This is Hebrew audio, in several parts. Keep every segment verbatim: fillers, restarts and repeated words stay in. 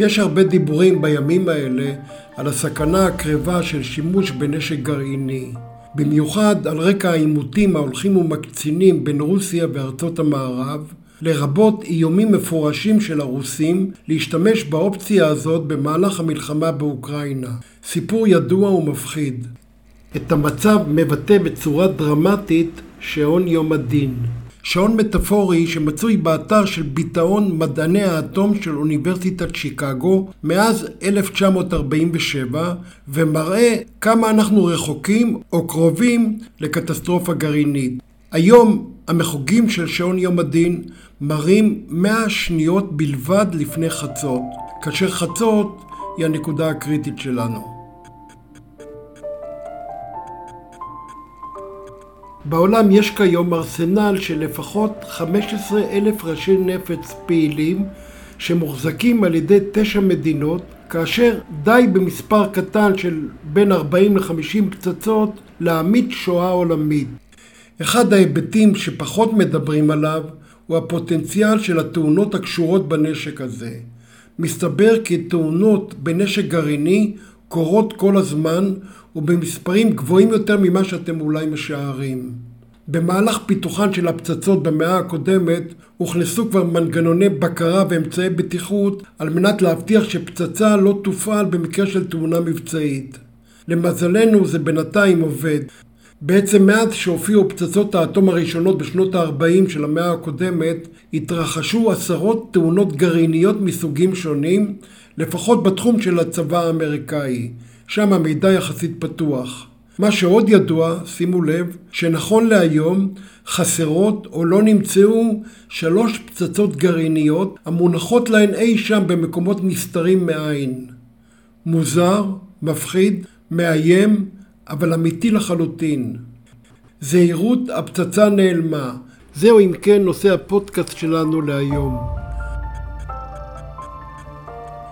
יש הרבה דיבורים בימים האלה על הסכנה הקרבה של שימוש בנשק גרעיני, במיוחד על רקע העימותים ההולכים ומקצינים בין רוסיה וארצות המערב, לרבות איומים מפורשים של הרוסים להשתמש באופציה הזאת במהלך המלחמה באוקראינה. סיפור ידוע ומפחיד. את המצב מבטא בצורה דרמטית שעון יום הדין. שעון מטאפורי שמצוי באתר של ביטאון מדעני האטום של אוניברסיטת שיקגו מאז אלף תשע מאות ארבעים ושבע, ומראה כמה אנחנו רחוקים או קרובים לקטסטרופה גרעינית. היום המחוגים של שעון יום הדין מראים מאה שניות בלבד לפני חצות, כאשר חצות היא הנקודה הקריטית שלנו. בעולם יש כיום ארסנל של לפחות חמישה עשר אלף ראשי נפץ פעילים שמוחזקים על ידי תשע מדינות, כאשר די במספר קטן של בין ארבעים ל-חמישים פצצות להמית שואה עולמית. אחד ההיבטים שפחות מדברים עליו הוא הפוטנציאל של התאונות הקשורות בנשק הזה. מסתבר כי תאונות בנשק גרעיני קורות כל הזמן ובמספרים גבוהים יותר ממה שאתם אולי משערים. במהלך פיתוחן של הפצצות במאה הקודמת הוכנסו כבר מנגנוני בקרה ואמצעי בטיחות על מנת להבטיח שפצצה לא תופעל במקרה של תאונה מבצעית. למזלנו זה בינתיים עובד. בעצם מאז שהופיעו פצצות האטום הראשונות בשנות ה-ארבעים של המאה הקודמת, התרחשו עשרות תאונות גרעיניות מסוגים שונים, לפחות בתחום של הצבא האמריקאי, שם המידע יחסית פתוח. מה שעוד ידוע, שימו לב, שנכון להיום חסרות או לא נמצאו שלוש פצצות גרעיניות המונחות להן אי שם במקומות נסתרים מעין. מוזר, מפחיד, מאיים, אבל אמיתי לחלוטין. זהירות, הפצצה נעלמה. זהו אם כן נושא הפודקאסט שלנו להיום.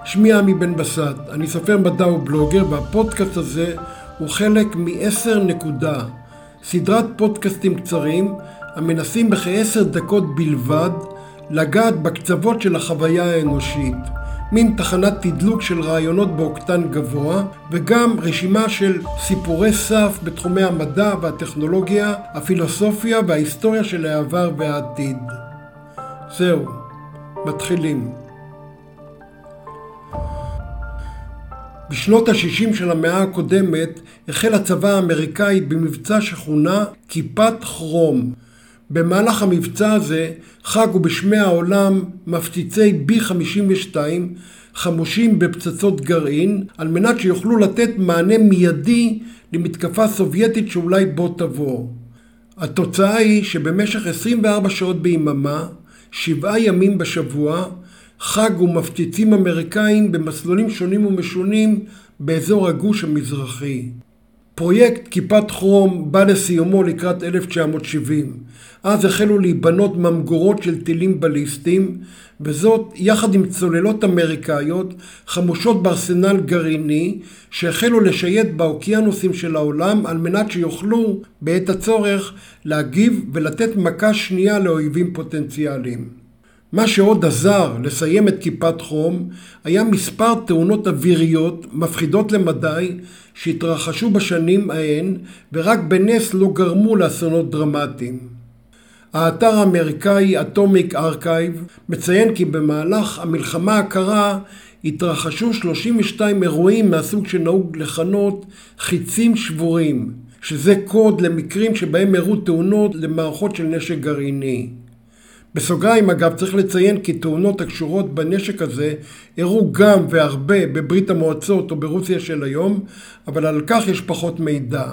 שמי עמי בן בסט, אני סופר מדע ובלוגר, והפודקאסט הזה הוא חלק מ-עשר נקודה, סדרת פודקאסטים קצרים המנסים בכ-עשר דקות בלבד לגעת בקצוות של החוויה האנושית. מין תחנת תדלוק של רעיונות באוקטן גבוה, וגם רשימה של סיפורי סף בתחומי המדע והטכנולוגיה, הפילוסופיה וההיסטוריה של העבר והעתיד. זהו, מתחילים. בשנות ה-שישים של המאה הקודמת החל הצבא האמריקאי במבצע שכונה כיפת חרום. במהלך המבצע הזה חגו בשמי העולם מפציצי בי חמישים ושתיים חמושים בפצצות גרעין על מנת שיוכלו לתת מענה מיידי למתקפה סובייטית שאולי בו תבוא. התוצאה היא שבמשך עשרים וארבע שעות ביממה, שבעה ימים בשבוע, חגו מפציצים אמריקאים במסלולים שונים ומשונים באזור הגוש המזרחי. פרויקט כיפת חרום בא לסיומו לקראת אלף תשע מאות שבעים. אז החלו להיבנות ממגורות של טילים בליסטיים, וזאת יחד עם צוללות אמריקאיות חמושות בארסנל גרעיני שהחלו לשייט באוקיינוסים של העולם על מנת שיוכלו בעת הצורך להגיב ולתת מכה שנייה לאויבים פוטנציאליים. מה שעוד עזר לסיים את כיפת חום היה מספר תאונות אוויריות מפחידות למדי שהתרחשו בשנים ההן ורק בנס לא גרמו לאסונות דרמטיים. האתר האמריקאי Atomic Archive מציין כי במהלך המלחמה הקרה התרחשו שלושים ושניים אירועים מהסוג שנהוג לכנות חיצים שבורים, שזה קוד למקרים שבהם אירעו תאונות למערכות של נשק גרעיני. בסוגריים אגב צריך לציין כי תאונות הקשורות בנשק הזה אירעו גם והרבה בברית המועצות או ברוסיה של היום, אבל על כך יש פחות מידע.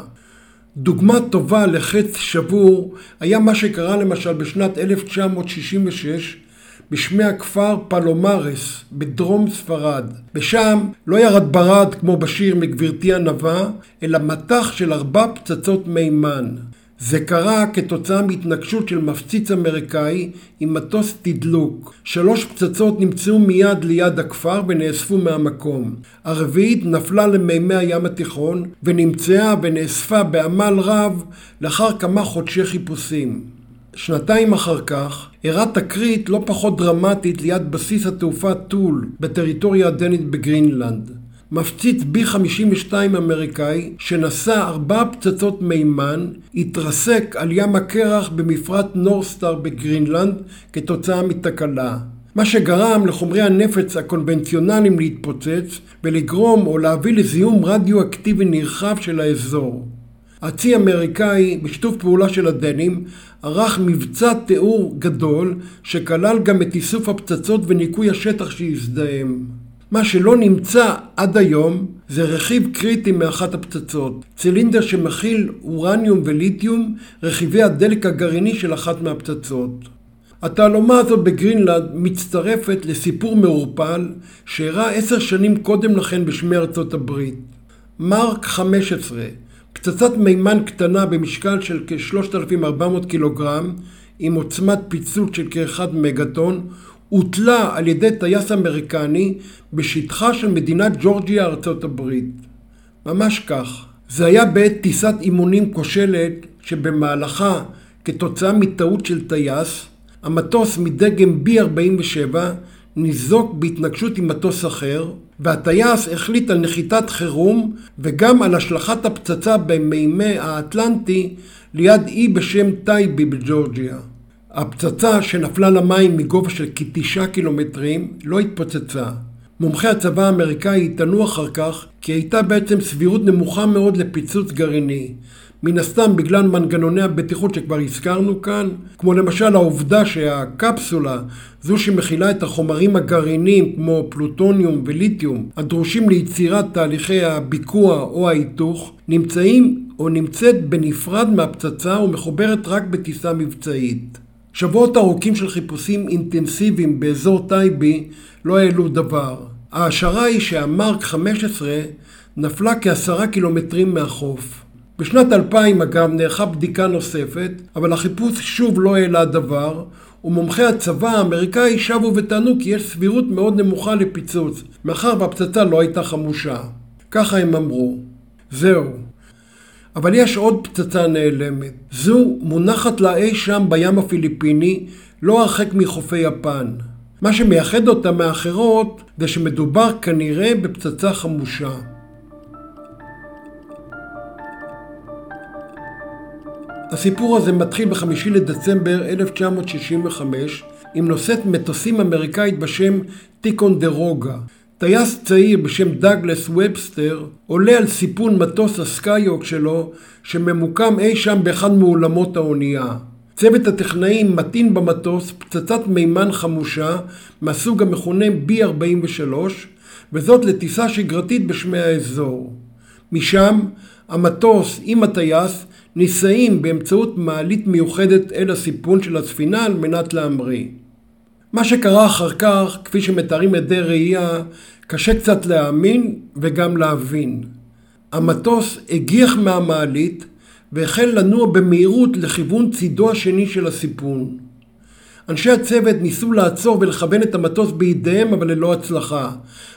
דוגמה טובה לחץ שבור היה מה שקרה למשל בשנת אלף תשע מאות שישים ושש בשמי הכפר פלומרס בדרום ספרד. בשם לא ירד ברד כמו בשיר מגברתי ענווה, אלא מטח של ארבע פצצות מימן. זה קרה כתוצאה מהתנגשות של מפציץ אמריקאי עם מטוס תדלוק. שלוש פצצות נמצאו מיד ליד הכפר ונאספו מהמקום. הרביעית נפלה למימי הים התיכון ונמצאה ונאספה בעמל רב לאחר כמה חודשי חיפושים. שנתיים אחר כך אירעה תקרית לא פחות דרמטית ליד בסיס התעופה טול בטריטוריה הדנית בגרינלנד. מפציץ בי חמישים ושתיים אמריקאי שנשא ארבע פצצות מימן התרסק על ים הקרח במפרט נורסטאר בגרינלנד כתוצאה מתקלה. מה שגרם לחומרי הנפץ הקונבנציונליים להתפוצץ ולגרום או להביא לזיהום רדיואקטיבי נרחב של האזור. הצי האמריקאי, בשיתוף פעולה של הדנים, ערך מבצע תיאור גדול שכלל גם את איסוף הפצצות וניקוי השטח שהזדהם. מה שלא נמצא עד היום זה רכיב קריטי מאחת הפצצות, צילינדר שמכיל אורניום וליתיום, רכיבי הדלק הגרעיני של אחת מהפצצות. התעלומה הזאת בגרינלנד מצטרפת לסיפור מעורפל שאירע עשר שנים קודם לכן בשמי ארצות הברית. מרק חמש עשרה, פצצת מימן קטנה במשקל של כ-שלושת אלפים וארבע מאות קילוגרם עם עוצמת פיצוץ של כ-אחד מגטון, הוטלה על ידי טייס אמריקני בשטחה של מדינת ג'ורג'יה ארצות הברית. ממש כך, זה היה בעת טיסת אימונים כושלת שבמהלכה, כתוצאה מטעות של טייס, המטוס מדגם בי ארבעים ושבע ניזוק בהתנגשות עם מטוס אחר, והטייס החליט על נחיתת חירום וגם על השלכת הפצצה במימי האטלנטי ליד אי בשם טייבי בג'ורג'יה. הפצצה שנפלה למים מגובה של כתשעה קילומטרים לא התפוצצה. מומחי הצבא האמריקאי יטענו אחר כך כי הייתה בעצם סבירות נמוכה מאוד לפיצוץ גרעיני. מן הסתם בגלל מנגנוני הבטיחות שכבר הזכרנו כאן, כמו למשל העובדה שהקפסולה, זו שמכילה את החומרים הגרעיניים כמו פלוטוניום וליתיום, הדרושים ליצירת תהליכי הביקוע או ההיתוך, נמצאים או נמצאת בנפרד מהפצצה ומחוברת רק בטיסה מבצעית. שבועות ארוכים של חיפושים אינטנסיביים באזור טייבי לא העלו דבר. ההשערה היא שהמרק חמש עשרה נפלה כעשרה קילומטרים מהחוף. בשנת אלפיים אגב נערכה בדיקה נוספת, אבל החיפוש שוב לא העלה דבר, ומומחי הצבא האמריקאי שבו וטענו כי יש סבירות מאוד נמוכה לפיצוץ, מאחר והפצצה לא הייתה חמושה. ככה הם אמרו. זהו. אבל יש עוד פצצה נעלמת. זו מונחת לה אי שם בים הפיליפיני, לא הרחק מחופי יפן. מה שמייחד אותה מאחרות זה שמדובר כנראה בפצצה חמושה. הסיפור הזה מתחיל בחמישי לדצמבר אלף תשע מאות שישים וחמש עם נושאת מטוסים אמריקאית בשם טיקונדרוגה. טייס צעיר בשם דאגלס ובסטר עולה על סיפון מטוס הסקייוק שלו שממוקם אי שם באחד מעולמות האונייה. צוות הטכנאים מתאים במטוס פצצת מימן חמושה מהסוג המכונה בי ארבעים ושלוש, וזאת לטיסה שגרתית בשמי האזור. משם המטוס עם הטייס ניסעים באמצעות מעלית מיוחדת אל הסיפון של הספינה על מנת להמריא. מה שקרה אחר כך, כפי שמתארים עדי ראייה, קשה קצת להאמין וגם להבין. המטוס הגיח מהמעלית והחל לנוע במהירות לכיוון צידו השני של הסיפון. אנשי הצוות ניסו לעצור ולכוון את המטוס בידיהם, אבל ללא הצלחה.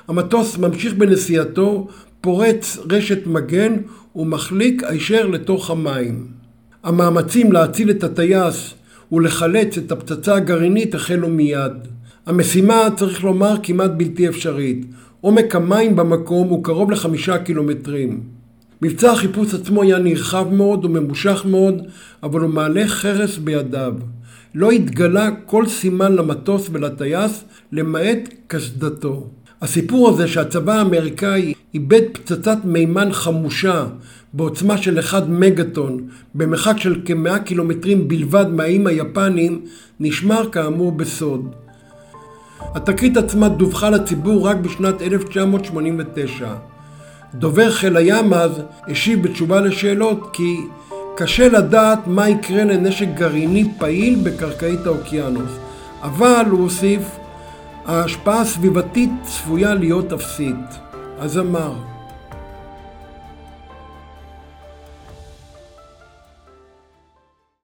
המטוס ממשיך בנסיעתו, פורץ רשת מגן ומחליק הישר לתוך המים. המאמצים להציל את הטייס ולחלץ את הפצצה הגרעינית החלו מיד. המשימה, צריך לומר, כמעט בלתי אפשרית. עומק המים במקום הוא קרוב לחמישה קילומטרים. מבצע החיפוש עצמו היה נרחב מאוד וממושך מאוד, אבל הוא מעלה חרס בידיו. לא התגלה כל סימן למטוס ולטייס, למעט קסדתו. הסיפור הזה שהצבא האמריקאי איבד פצצת מימן חמושה בעוצמה של אחד מגטון במרחק של כמאה קילומטרים בלבד מהאיים היפנים נשמר כאמור בסוד. התקרית עצמה דווחה לציבור רק בשנת אלף תשע מאות שמונים ותשע. דובר חיל הים אז השיב בתשובה לשאלות כי קשה לדעת מה יקרה לנשק גרעיני פעיל בקרקעית האוקיינוס, אבל הוא הוסיף, ההשפעה הסביבתית צפויה להיות אפסית. אז אמר,